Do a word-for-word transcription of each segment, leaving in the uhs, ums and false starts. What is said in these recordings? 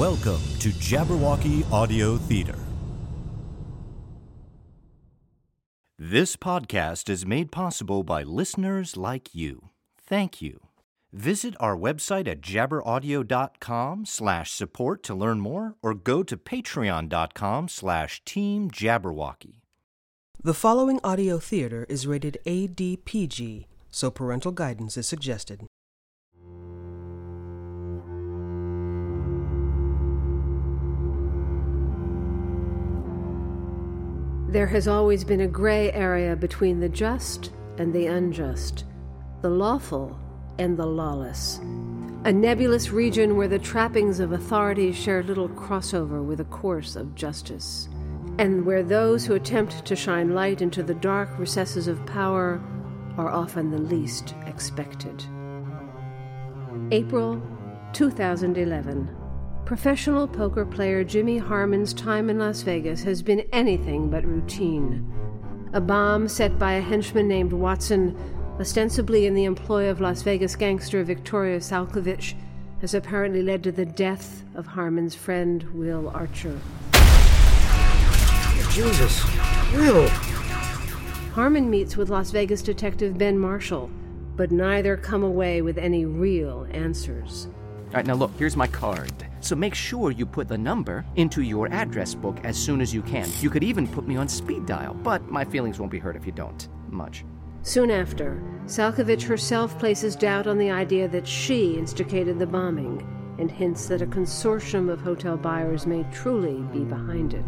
Welcome to Jabberwocky Audio Theatre. This podcast is made possible by listeners like you. Thank you. Visit our website at jabberaudio.com slash support to learn more, or go to patreon.com slash team Jabberwocky. The following audio theater is rated A D P G, so parental guidance is suggested. There has always been a gray area between the just and the unjust, the lawful and the lawless, a nebulous region where the trappings of authority share little crossover with a course of justice, and where those who attempt to shine light into the dark recesses of power are often the least expected. April two thousand eleven. Professional poker player Jimmy Harmon's time in Las Vegas has been anything but routine. A bomb set by a henchman named Watson, ostensibly in the employ of Las Vegas gangster Wiktoria Sałkiewicz, has apparently led to the death of Harmon's friend Will Archer. Jesus, Will! Harmon meets with Las Vegas detective Ben Marshall, but neither come away with any real answers. All right, now look, here's my card. So make sure you put the number into your address book as soon as you can. You could even put me on speed dial, but my feelings won't be hurt if you don't. Much. Soon after, Sałkiewicz herself places doubt on the idea that she instigated the bombing and hints that a consortium of hotel buyers may truly be behind it.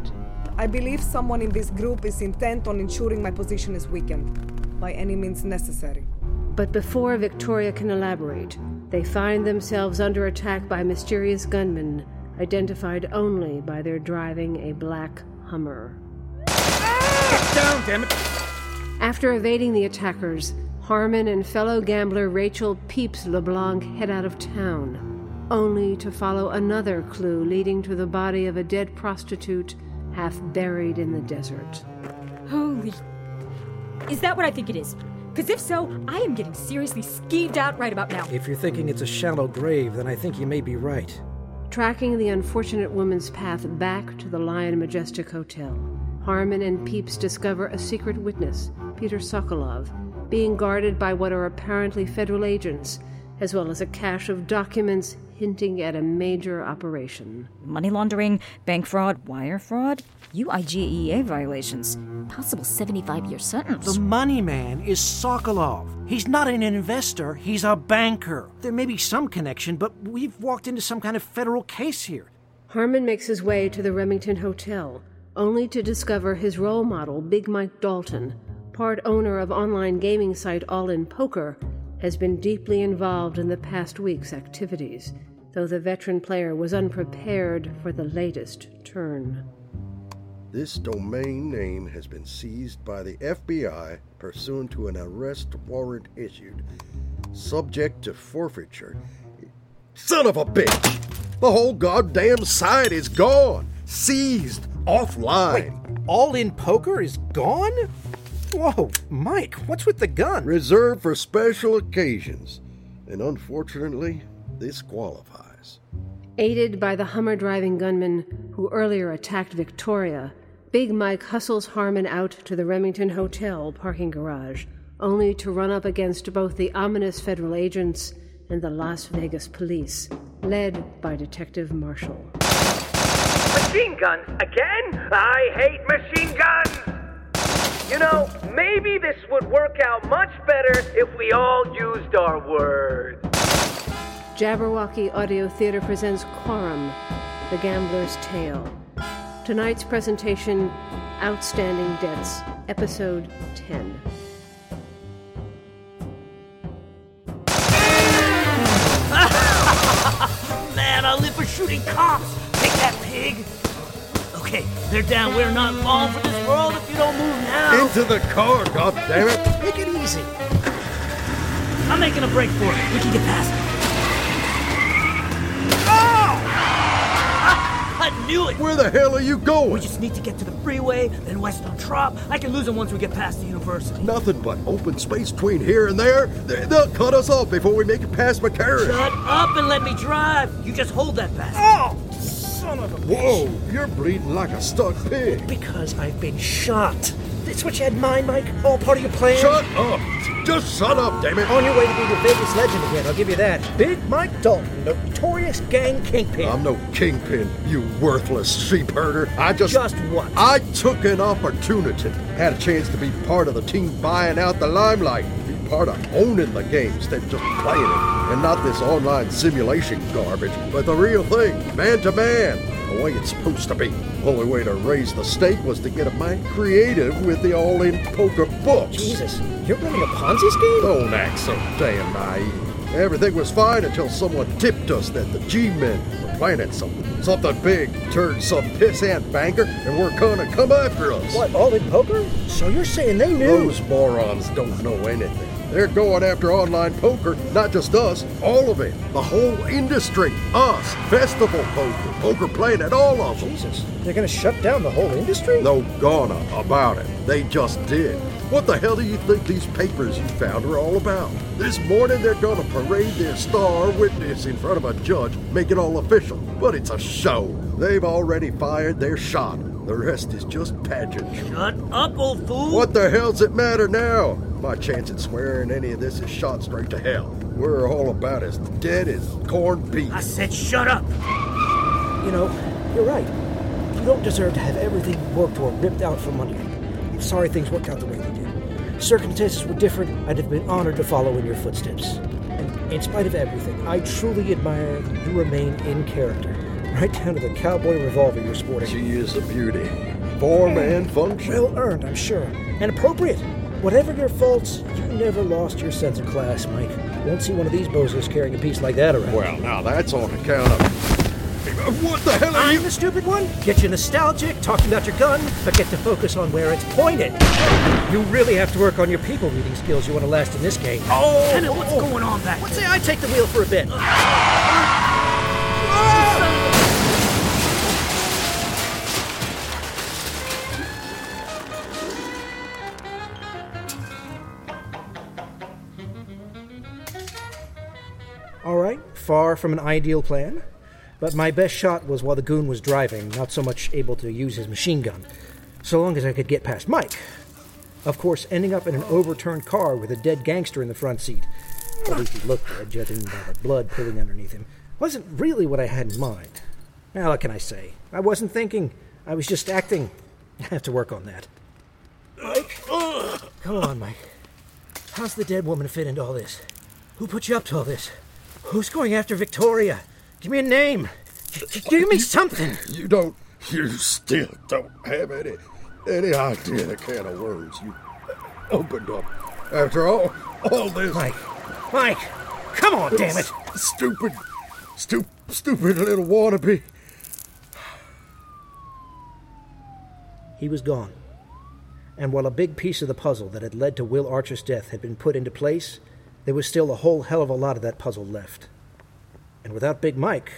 I believe someone in this group is intent on ensuring my position is weakened by any means necessary. But before Wiktoria can elaborate, they find themselves under attack by mysterious gunmen, identified only by their driving a black Hummer. Get down, damn it! After evading the attackers, Harmon and fellow gambler Rachael Peeps LeBlanc head out of town, only to follow another clue leading to the body of a dead prostitute half buried in the desert. Holy... Is that what I think it is? Because if so, I am getting seriously skeeved out right about now. If you're thinking it's a shallow grave, then I think you may be right. Tracking the unfortunate woman's path back to the Lyon Majestic Hotel, Harmon and Peeps discover a secret witness, Peter Sokolov, being guarded by what are apparently federal agents, as well as a cache of documents hinting at a major operation. Money laundering, bank fraud, wire fraud, U I G E A violations. Possible seventy-five year sentence. The money man is Sokolov. He's not an investor, he's a banker. There may be some connection, but we've walked into some kind of federal case here. Harmon makes his way to the Remington Hotel, only to discover his role model, Big Mike Dalton, part owner of online gaming site All In Poker, has been deeply involved in the past week's activities, though the veteran player was unprepared for the latest turn. This domain name has been seized by the F B I pursuant to an arrest warrant issued, subject to forfeiture. Son of a bitch! The whole goddamn site is gone! Seized! Offline! Wait, All In Poker is gone? Whoa, Mike, what's with the gun? Reserved for special occasions, and unfortunately, this qualifies. Aided by the Hummer-driving gunman who earlier attacked Wiktoria, Big Mike hustles Harmon out to the Remington Hotel parking garage, only to run up against both the ominous federal agents and the Las Vegas police, led by Detective Marshall. Machine guns again? I hate machine guns! You know, maybe this would work out much better if we all used our words. Jabberwocky Audio Theatre presents Quorum, The Gambler's Tale. Tonight's presentation, Outstanding Debts, Episode ten. Man, I live for shooting cops! Take that, pig! Okay, they're down. We're not long for this world if you don't move now. Into the car, goddammit! Make it easy. I'm making a break for it. We can get past it. I knew it! Where the hell are you going? We just need to get to the freeway, then west on Trop. I can lose them once we get past the university. Nothing but open space between here and there. They'll cut us off before we make it past McCarran. Shut up and let me drive. You just hold that pass. Oh! son of a bitch. Whoa, you're bleeding like a stuck pig. Because I've been shot. That's what you had in mind, Mike? All part of your plan? Shut up! Just shut up, damn it! On your way to be the biggest legend again, I'll give you that. Big Mike Dalton, notorious gang kingpin. I'm no kingpin, you worthless sheep herder. I just... Just what? I took an opportunity. Had a chance to be part of the team buying out the limelight. Be part of owning the game instead of just playing it. And not this online simulation garbage, but the real thing, man to man. The way it's supposed to be. The only way to raise the stake was to get a mind creative with the all-in poker books. Jesus, you're running a Ponzi scheme? Don't act so damn naive. Everything was fine until someone tipped us that the G-men were planning something. Something big turned some pissant banker and we're gonna come after us. What, all-in poker? So you're saying they knew? Those morons don't know anything. They're going after online poker, not just us, all of it. The whole industry, us, festival poker, poker playing at all of them. Jesus, they're going to shut down the whole industry? No gonna about it. They just did. What the hell do you think these papers you found are all about? This morning they're going to parade their star witness in front of a judge, make it all official. But it's a show. They've already fired their shot. The rest is just pageantry. Shut up, old fool! What the hell's it matter now? My chance at swearing any of this is shot straight to hell. We're all about as dead as corned beef. I said shut up! You know, you're right. You don't deserve to have everything you worked for ripped out from under you. I'm sorry things worked out the way they did. If circumstances were different, I'd have been honored to follow in your footsteps. And in spite of everything, I truly admire that you remain in character. Right down to the cowboy revolver you're sporting. She is a beauty. Four-man function. Well earned, I'm sure. And appropriate. Whatever your faults, you never lost your sense of class, Mike. You won't see one of these bozos carrying a piece like that around. Well, now that's on account of... What the hell are you... I'm the stupid one? Get you nostalgic, talking about your gun, but get to focus on where it's pointed. You really have to work on your people-reading skills you want to last in this game. Oh! Damn it, what's oh. going on back there? Let's say I take the wheel for a bit. Uh, ah! All right, far from an ideal plan, but my best shot was while the goon was driving, not so much able to use his machine gun, so long as I could get past Mike. Of course, ending up in an overturned car with a dead gangster in the front seat, at least he looked dead, judging by the blood pooling underneath him, wasn't really what I had in mind. Now, what can I say? I wasn't thinking. I was just acting. I have to work on that. Mike? Come on, Mike. How's the dead woman fit into all this? Who put you up to all this? Who's going after Wiktoria? Give me a name. Give me something. You don't... You still don't have any... Any idea the can of worms you opened up. After all... All this... Mike. Mike. Come on, damn it. Stupid... Stupid... Stupid little wannabe. He was gone. And while a big piece of the puzzle that had led to Will Archer's death had been put into place... There was still a whole hell of a lot of that puzzle left. And without Big Mike,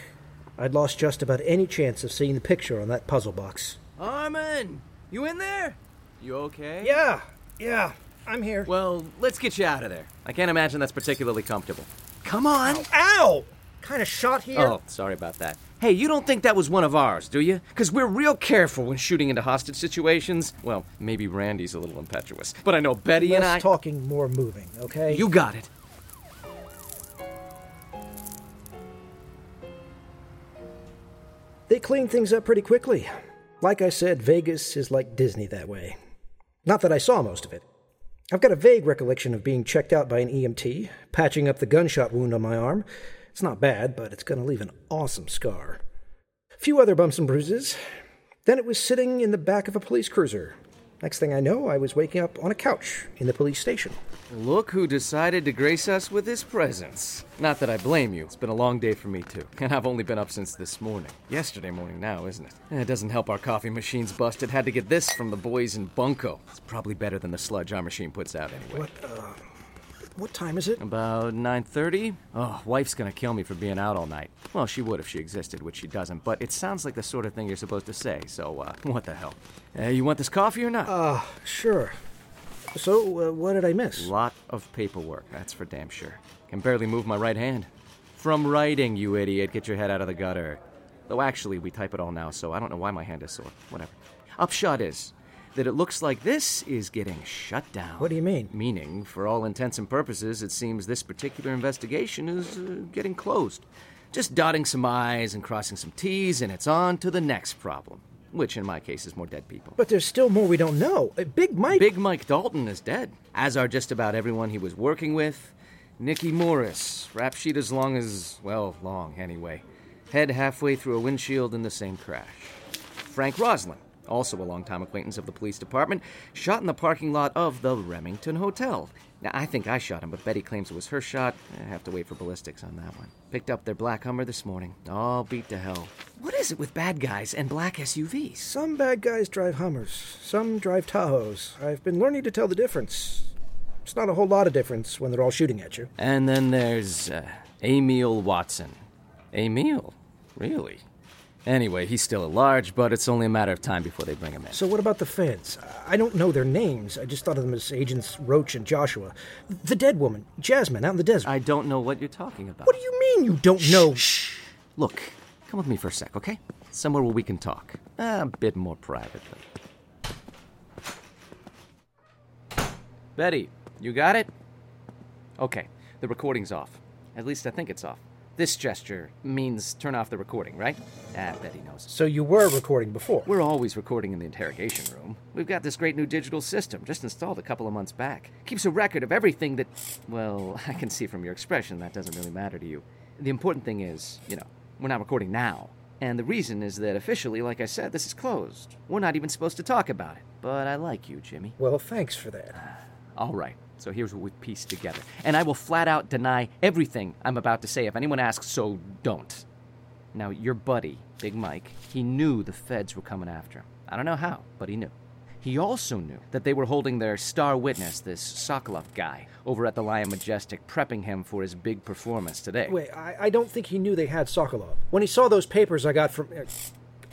I'd lost just about any chance of seeing the picture on that puzzle box. Armin! You in there? You okay? Yeah, yeah, I'm here. Well, let's get you out of there. I can't imagine that's particularly comfortable. Come on! Ow! Ow! Kind of shot here. Oh, sorry about that. Hey, you don't think that was one of ours, do you? Because we're real careful when shooting into hostage situations. Well, maybe Randy's a little impetuous, but I know Betty Less and I... talking, more moving, okay? You got it. They cleaned things up pretty quickly. Like I said, Vegas is like Disney that way. Not that I saw most of it. I've got a vague recollection of being checked out by an E M T, patching up the gunshot wound on my arm... It's not bad, but it's going to leave an awesome scar. A few other bumps and bruises. Then it was sitting in the back of a police cruiser. Next thing I know, I was waking up on a couch in the police station. Look who decided to grace us with his presence. Not that I blame you. It's been a long day for me, too. And I've only been up since this morning. Yesterday morning now, isn't it? It doesn't help our coffee machine's busted. Had to get this from the boys in Bunko. It's probably better than the sludge our machine puts out anyway. What, uh... What time is it? About nine thirty. Oh, wife's gonna kill me for being out all night. Well, she would if she existed, which she doesn't, but it sounds like the sort of thing you're supposed to say, so, uh, what the hell? Uh, you want this coffee or not? Uh, sure. So, uh, what did I miss? Lot of paperwork, that's for damn sure. Can barely move my right hand. From writing, you idiot. Get your head out of the gutter. Though actually, we type it all now, so I don't know why my hand is sore. Whatever. Upshot is that it looks like this is getting shut down. What do you mean? Meaning, for all intents and purposes, it seems this particular investigation is uh, getting closed. Just dotting some I's and crossing some T's, and it's on to the next problem. Which, in my case, is more dead people. But there's still more we don't know. Big Mike... Big Mike Dalton is dead, as are just about everyone he was working with. Nikki Morris, rap sheet as long as, well, long anyway. Head halfway through a windshield in the same crash. Frank Roslin, also a longtime acquaintance of the police department, shot in the parking lot of the Remington Hotel. Now, I think I shot him, but Betty claims it was her shot. I have to wait for ballistics on that one. Picked up their black Hummer this morning. All beat to hell. What is it with bad guys and black S U Vs? Some bad guys drive Hummers. Some drive Tahoes. I've been learning to tell the difference. It's not a whole lot of difference when they're all shooting at you. And then there's uh, Emil Watson. Emil? Really? Anyway, he's still at large, but it's only a matter of time before they bring him in. So what about the feds? I don't know their names. I just thought of them as Agents Roach and Joshua. The dead woman, Jasmine, out in the desert. I don't know what you're talking about. What do you mean you don't know? Shh. Look, come with me for a sec, okay? Somewhere where we can talk. Uh, a bit more privately. Betty, you got it? Okay, the recording's off. At least I think it's off. This gesture means turn off the recording, right? Ah, Betty knows. So you were recording before? We're always recording in the interrogation room. We've got this great new digital system, just installed a couple of months back. Keeps a record of everything that... Well, I can see from your expression that doesn't really matter to you. The important thing is, you know, we're not recording now. And the reason is that officially, like I said, this is closed. We're not even supposed to talk about it. But I like you, Jimmy. Well, thanks for that. All right. So here's what we've pieced together. And I will flat out deny everything I'm about to say if anyone asks, so don't. Now, your buddy, Big Mike, he knew the feds were coming after him. I don't know how, but he knew. He also knew that they were holding their star witness, this Sokolov guy, over at the Lyon Majestic, prepping him for his big performance today. Wait, I, I don't think he knew they had Sokolov. When he saw those papers I got from... Uh,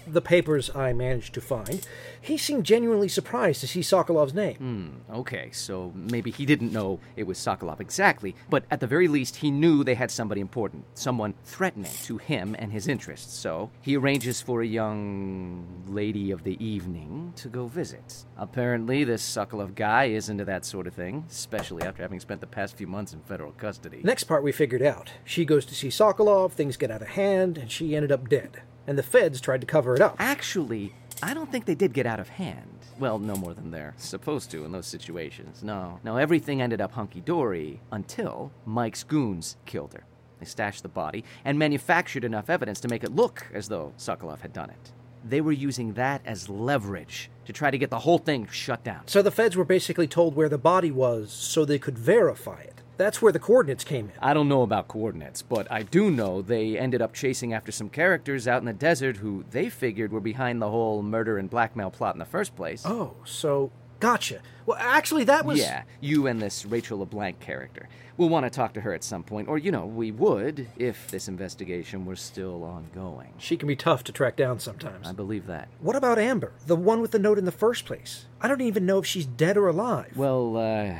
the papers I managed to find, he seemed genuinely surprised to see Sokolov's name. Hmm, okay, so maybe he didn't know it was Sokolov exactly, but at the very least, he knew they had somebody important, someone threatening to him and his interests. So he arranges for a young lady of the evening to go visit. Apparently, this Sokolov guy is into that sort of thing, especially after having spent the past few months in federal custody. Next part we figured out. She goes to see Sokolov, things get out of hand, and she ended up dead. And the feds tried to cover it up. Actually, I don't think they did get out of hand. Well, no more than they're supposed to in those situations, no. No, everything ended up hunky-dory until Mike's goons killed her. They stashed the body and manufactured enough evidence to make it look as though Sokolov had done it. They were using that as leverage to try to get the whole thing shut down. So the feds were basically told where the body was so they could verify it. That's where the coordinates came in. I don't know about coordinates, but I do know they ended up chasing after some characters out in the desert who they figured were behind the whole murder and blackmail plot in the first place. Oh, so... Gotcha. Well, actually, that was... Yeah, you and this Rachael LeBlanc character. We'll want to talk to her at some point, or, you know, we would if this investigation were still ongoing. She can be tough to track down sometimes. I believe that. What about Amber, the one with the note in the first place? I don't even know if she's dead or alive. Well, uh...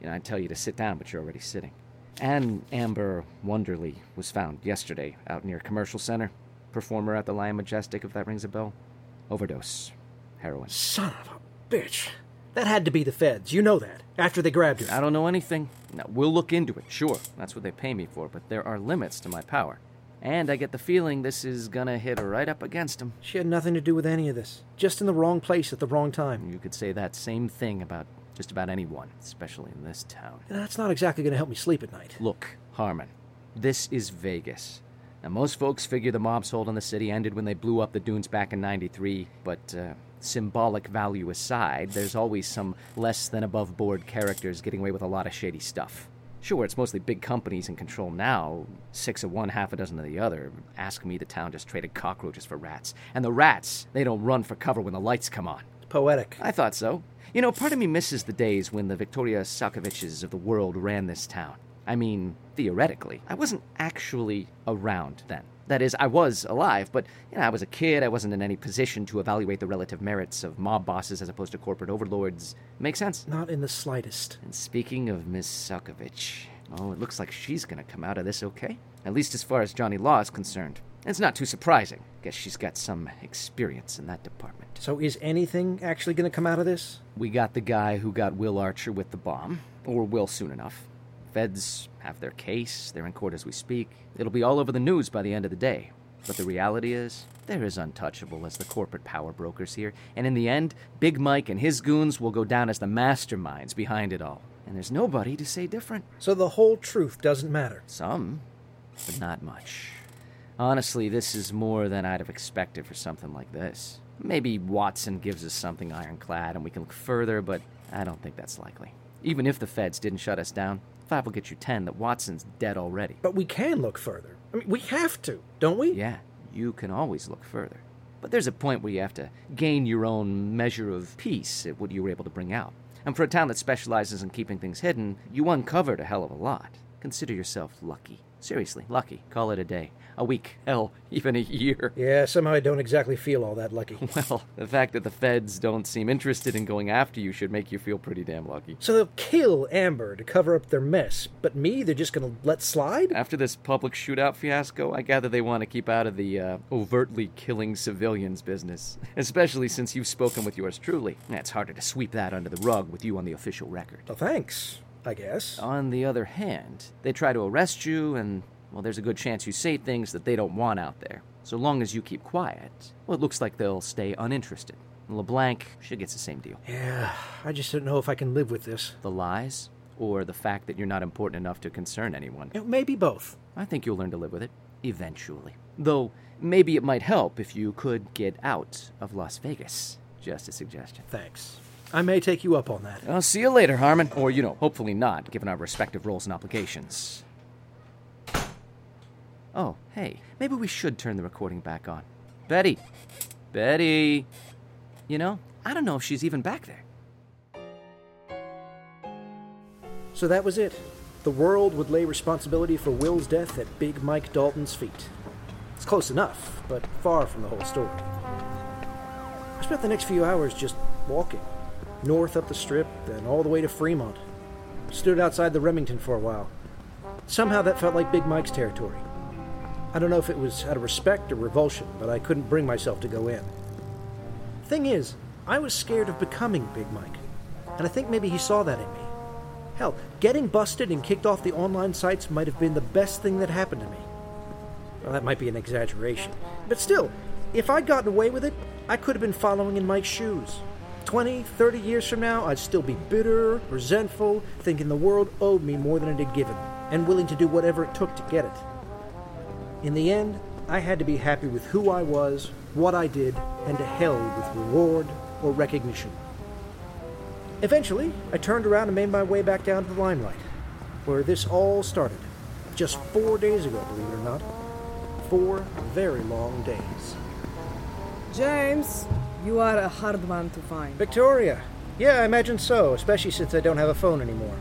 You know, I'd tell you to sit down, but you're already sitting. And Amber Wonderly was found yesterday out near Commercial Center. Performer at the Lyon Majestic, if that rings a bell. Overdose. Heroin. Son of a bitch. That had to be the feds. You know that. After they grabbed her. I don't know anything. Now, we'll look into it, sure. That's what they pay me for, but there are limits to my power. And I get the feeling this is gonna hit right up against him. She had nothing to do with any of this. Just in the wrong place at the wrong time. You could say that same thing about... just about anyone, especially in this town. That's not exactly going to help me sleep at night. Look, Harmon, this is Vegas. Now, most folks figure the mob's hold on the city ended when they blew up the dunes back in ninety-three, but uh, symbolic value aside, there's always some less-than-above-board characters getting away with a lot of shady stuff. Sure, it's mostly big companies in control now, six of one, half a dozen of the other. Ask me, the town just traded cockroaches for rats. And the rats, they don't run for cover when the lights come on. Poetic. I thought so. You know, part of me misses the days when the Wiktoria Sałkiewiczes of the world ran this town. I mean, theoretically. I wasn't actually around then. That is, I was alive, but, you know, I was a kid. I wasn't in any position to evaluate the relative merits of mob bosses as opposed to corporate overlords. Make sense? Not in the slightest. And speaking of Miss Sałkiewicz, oh, it looks like she's going to come out of this okay. At least as far as Johnny Law is concerned. It's not too surprising. Guess she's got some experience in that department. So is anything actually going to come out of this? We got the guy who got Will Archer with the bomb, or will soon enough. Feds have their case. They're in court as we speak. It'll be all over the news by the end of the day. But the reality is, they're as untouchable as the corporate power brokers here. And in the end, Big Mike and his goons will go down as the masterminds behind it all. And there's nobody to say different. So the whole truth doesn't matter? Some, but not much. Honestly, this is more than I'd have expected for something like this. Maybe Watson gives us something ironclad and we can look further, but I don't think that's likely. Even if the feds didn't shut us down, five will get you ten that Watson's dead already. But we can look further. I mean, we have to, don't we? Yeah, you can always look further. But there's a point where you have to gain your own measure of peace at what you were able to bring out. And for a town that specializes in keeping things hidden, you uncovered a hell of a lot. Consider yourself lucky. Seriously, lucky. Call it a day. A week. Hell, even a year. Yeah, somehow I don't exactly feel all that lucky. Well, the fact that the feds don't seem interested in going after you should make you feel pretty damn lucky. So they'll kill Amber to cover up their mess, but me, they're just gonna let slide? After this public shootout fiasco, I gather they want to keep out of the uh, overtly killing civilians business. Especially since you've spoken with yours truly. It's harder to sweep that under the rug with you on the official record. Well, thanks. I guess. On the other hand, they try to arrest you, and, well, there's a good chance you say things that they don't want out there. So long as you keep quiet, well, it looks like they'll stay uninterested. LeBlanc, she gets the same deal. Yeah, I just don't know if I can live with this. The lies, or the fact that you're not important enough to concern anyone? It may be both. I think you'll learn to live with it, eventually. Though, maybe it might help if you could get out of Las Vegas. Just a suggestion. Thanks. I may take you up on that. I'll see you later, Harmon. Or, you know, hopefully not, given our respective roles and obligations. Oh, hey, maybe we should turn the recording back on. Betty. Betty. You know, I don't know if she's even back there. So that was it. The world would lay responsibility for Will's death at Big Mike Dalton's feet. It's close enough, but far from the whole story. I spent the next few hours just walking. North up the Strip, then all the way to Fremont. Stood outside the Remington for a while. Somehow that felt like Big Mike's territory. I don't know if it was out of respect or revulsion, but I couldn't bring myself to go in. Thing is, I was scared of becoming Big Mike, and I think maybe he saw that in me. Hell, getting busted and kicked off the online sites might have been the best thing that happened to me. Well, that might be an exaggeration. But still, if I'd gotten away with it, I could have been following in Mike's shoes. twenty, thirty years from now, I'd still be bitter, resentful, thinking the world owed me more than it had given, and willing to do whatever it took to get it. In the end, I had to be happy with who I was, what I did, and to hell with reward or recognition. Eventually, I turned around and made my way back down to the limelight, where this all started, just four days ago, believe it or not. Four very long days. James! You are a hard one to find. Victoria. Yeah, I imagine so, especially since I don't have a phone anymore.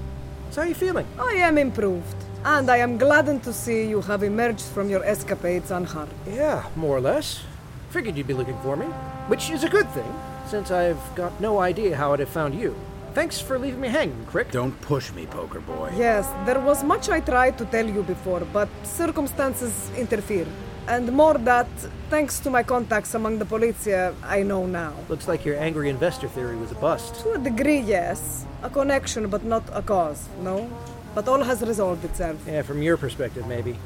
So how are you feeling? I am improved, and I am gladdened to see you have emerged from your escapades unharmed. Yeah, more or less. Figured you'd be looking for me, which is a good thing, since I've got no idea how I'd have found you. Thanks for leaving me hanging, Crick. Don't push me, poker boy. Yes, there was much I tried to tell you before, but circumstances interfered. And more that, thanks to my contacts among the polizia, I know now. Looks like your angry investor theory was a bust. To a degree, yes. A connection, but not a cause, no? But all has resolved itself. Yeah, from your perspective, maybe.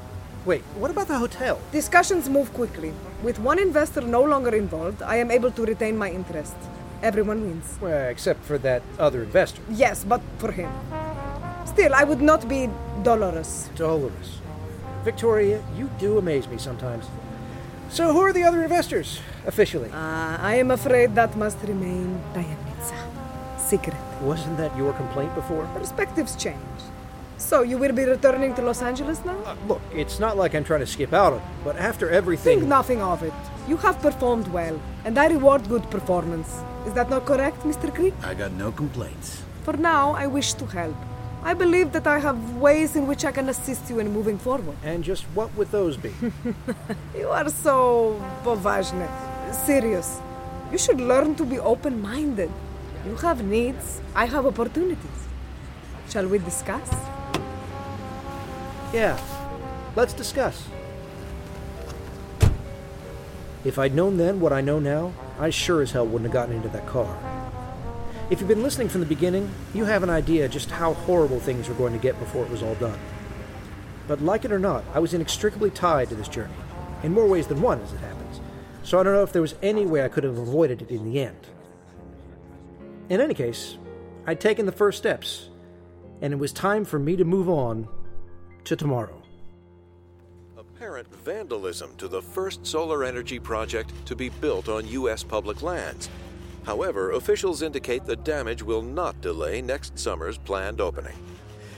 Wait, what about the hotel? Discussions move quickly. With one investor no longer involved, I am able to retain my interest. Everyone wins. Well, except for that other investor. Yes, but for him. Still, I would not be dolorous. Dolorous? Victoria, you do amaze me sometimes. So who are the other investors, officially? Uh, I am afraid that must remain Dianitsa. Secret. Wasn't that your complaint before? Perspectives change. So you will be returning to Los Angeles now? Uh, look, it's not like I'm trying to skip out of it, but after everything... Think nothing of it. You have performed well, and I reward good performance. Is that not correct, Mister Crick? I got no complaints. For now, I wish to help. I believe that I have ways in which I can assist you in moving forward. And just what would those be? You are so... poważny. Serious. You should learn to be open-minded. You have needs, I have opportunities. Shall we discuss? Yeah. Let's discuss. If I'd known then what I know now, I sure as hell wouldn't have gotten into that car. If you've been listening from the beginning, you have an idea just how horrible things were going to get before it was all done. But like it or not, I was inextricably tied to this journey, in more ways than one as it happens, so I don't know if there was any way I could have avoided it in the end. In any case, I'd taken the first steps, and it was time for me to move on to tomorrow. Apparent vandalism to the first solar energy project to be built on U S public lands. However, officials indicate the damage will not delay next summer's planned opening.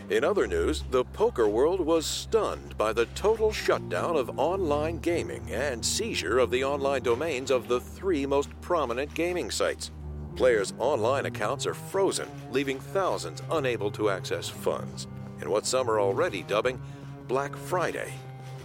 In other news, the poker world was stunned by the total shutdown of online gaming and seizure of the online domains of the three most prominent gaming sites. Players' online accounts are frozen, leaving thousands unable to access funds, in what some are already dubbing Black Friday.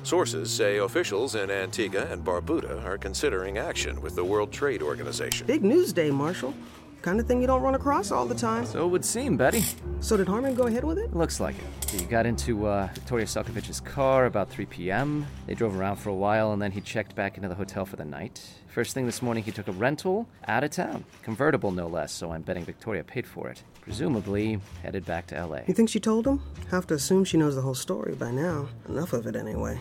Sources say officials in Antigua and Barbuda are considering action with the World Trade Organization. Big news day, Marshall. Kind of thing you don't run across all the time. So it would seem, Betty. So did Harmon go ahead with it? Looks like it. He got into uh, Wiktoria Sałkiewicz's car about three p.m. They drove around for a while, and then he checked back into the hotel for the night. First thing this morning, he took a rental out of town. Convertible, no less, so I'm betting Victoria paid for it. Presumably headed back to L A. You think she told him? Have to assume she knows the whole story by now. Enough of it, anyway.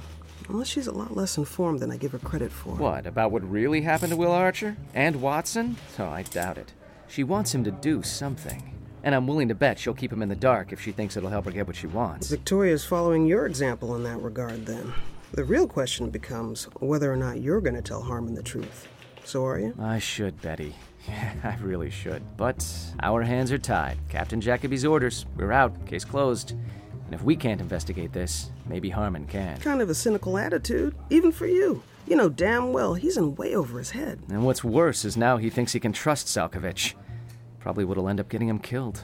Unless she's a lot less informed than I give her credit for. What, about what really happened to Will Archer? And Watson? Oh, I doubt it. She wants him to do something. And I'm willing to bet she'll keep him in the dark if she thinks it'll help her get what she wants. Victoria's following your example in that regard, then. The real question becomes whether or not you're going to tell Harmon the truth. So are you? I should, Betty. Yeah, I really should. But our hands are tied. Captain Jacoby's orders. We're out. Case closed. And if we can't investigate this, maybe Harmon can. Kind of a cynical attitude, even for you. You know damn well he's in way over his head. And what's worse is now he thinks he can trust Sałkiewicz. Probably what'll end up getting him killed.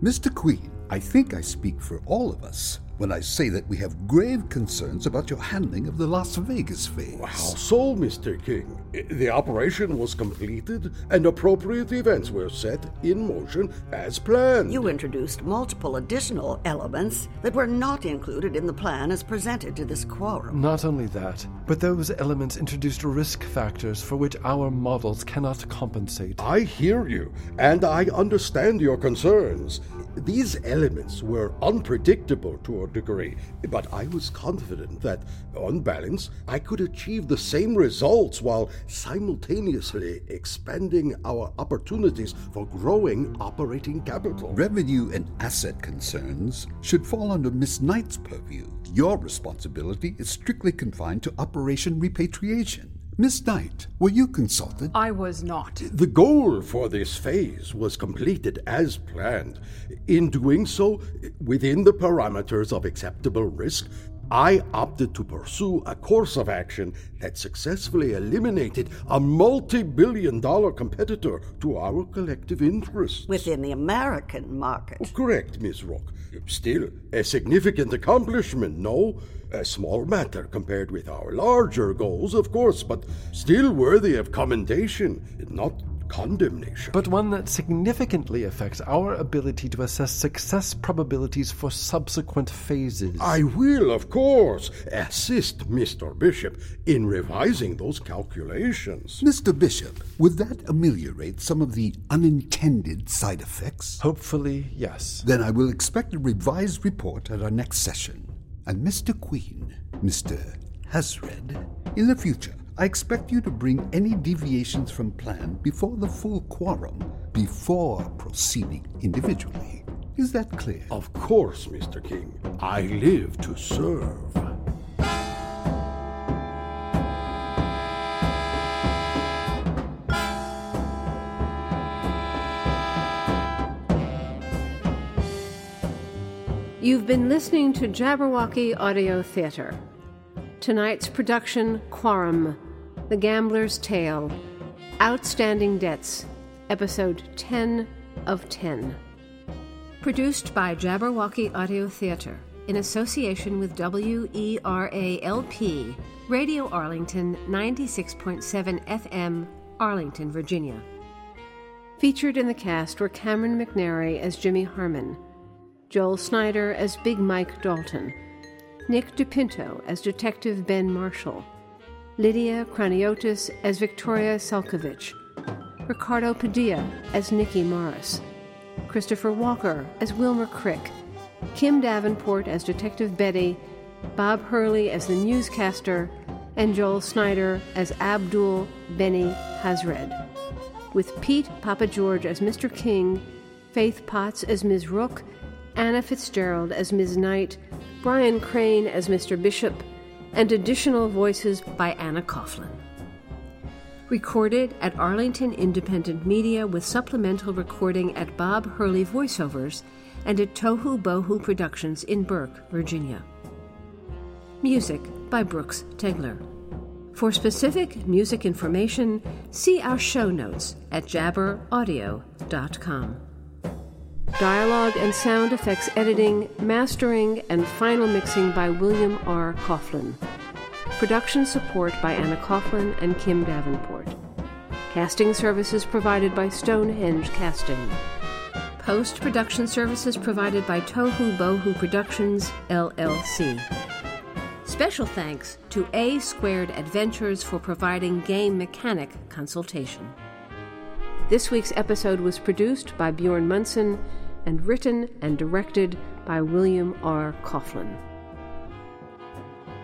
Mister Queen, I think I speak for all of us when I say that we have grave concerns about your handling of the Las Vegas phase. How so, Mister King? The operation was completed and appropriate events were set in motion as planned. You introduced multiple additional elements that were not included in the plan as presented to this quorum. Not only that, but those elements introduced risk factors for which our models cannot compensate. I hear you, and I understand your concerns. These elements were unpredictable to a degree, but I was confident that, on balance, I could achieve the same results while simultaneously expanding our opportunities for growing operating capital. Revenue and asset concerns should fall under Miss Knight's purview. Your responsibility is strictly confined to Operation Repatriation. Miss Knight, were you consulted? I was not. The goal for this phase was completed as planned. In doing so, within the parameters of acceptable risk, I opted to pursue a course of action that successfully eliminated a multi-billion dollar competitor to our collective interests. Within the American market. Oh, correct, Miss Rock. Still, a significant accomplishment, no? A small matter compared with our larger goals, of course, but still worthy of commendation, not condemnation. But one that significantly affects our ability to assess success probabilities for subsequent phases. I will, of course, assist Mister Bishop in revising those calculations. Mister Bishop, would that ameliorate some of the unintended side effects? Hopefully, yes. Then I will expect a revised report at our next session. And Mister Queen, Mister Hasred, in the future, I expect you to bring any deviations from plan before the full quorum, before proceeding individually. Is that clear? Of course, Mister King. I live to serve. You've been listening to Jabberwocky Audio Theatre. Tonight's production, Quorum, The Gambler's Tale, Outstanding Debts, Episode ten of ten. Produced by Jabberwocky Audio Theatre, in association with WERALP, Radio Arlington, ninety-six point seven F M, Arlington, Virginia. Featured in the cast were Cameron McNary as Jimmy Harmon, Joel Snyder as Big Mike Dalton, Nick DePinto as Detective Ben Marshall, Lydia Kraniotis as Wiktoria Sałkiewicz, Ricardo Padilla as Nikki Morris, Christopher Walker as Wilmer Crick, Kim Davenport as Detective Betty, Bob Hurley as the newscaster, and Joel Snyder as Abdul Benny Hazred, with Pete Papa George as Mister King, Faith Potts as Miz Rook, Anna Fitzgerald as Miz Knight, Brian Crane as Mister Bishop, and additional voices by Anna Coughlin. Recorded at Arlington Independent Media with supplemental recording at Bob Hurley Voiceovers and at Tohu Bohu Productions in Burke, Virginia. Music by Brooks Tegler. For specific music information, see our show notes at jabber audio dot com. Dialogue and sound effects editing, mastering, and final mixing by William R. Coughlin. Production support by Anna Coughlin and Kim Davenport. Casting services provided by Stonehenge Casting. Post-production services provided by Tohu Bohu Productions, L L C. Special thanks to A Squared Adventures for providing game mechanic consultation. This week's episode was produced by Bjorn Munson and written and directed by William R. Coughlin.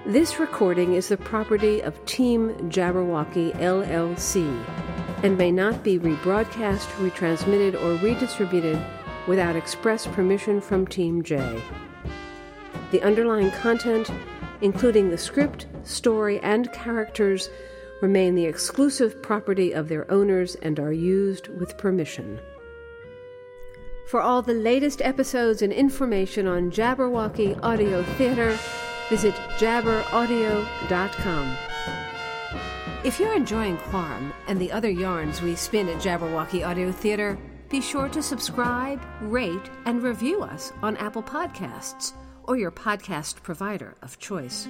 This recording is the property of Team Jabberwocky, L L C, and may not be rebroadcast, retransmitted, or redistributed without express permission from Team J. The underlying content, including the script, story, and characters, remain the exclusive property of their owners and are used with permission. For all the latest episodes and information on Jabberwocky Audio Theatre, visit jabber audio dot com. If you're enjoying Quorum and the other yarns we spin at Jabberwocky Audio Theatre, be sure to subscribe, rate, and review us on Apple Podcasts or your podcast provider of choice.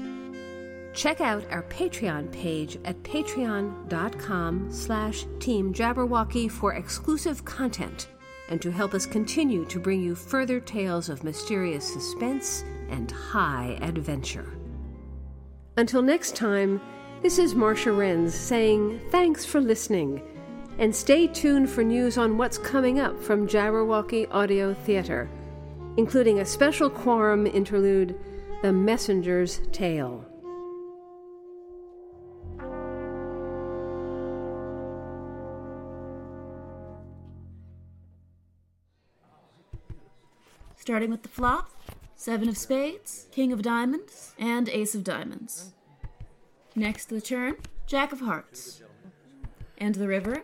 Check out our Patreon page at patreon.com slash Team Jabberwocky for exclusive content and to help us continue to bring you further tales of mysterious suspense and high adventure. Until next time, this is Marcia Renz saying thanks for listening, and stay tuned for news on what's coming up from Jabberwocky Audio Theatre, including a special Quorum interlude, The Messenger's Tale. Starting with the flop, seven of spades, king of diamonds, and ace of diamonds. Next to the turn, jack of hearts. And the river,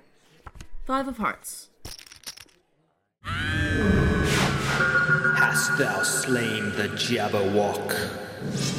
five of hearts. Hast thou slain the Jabberwock?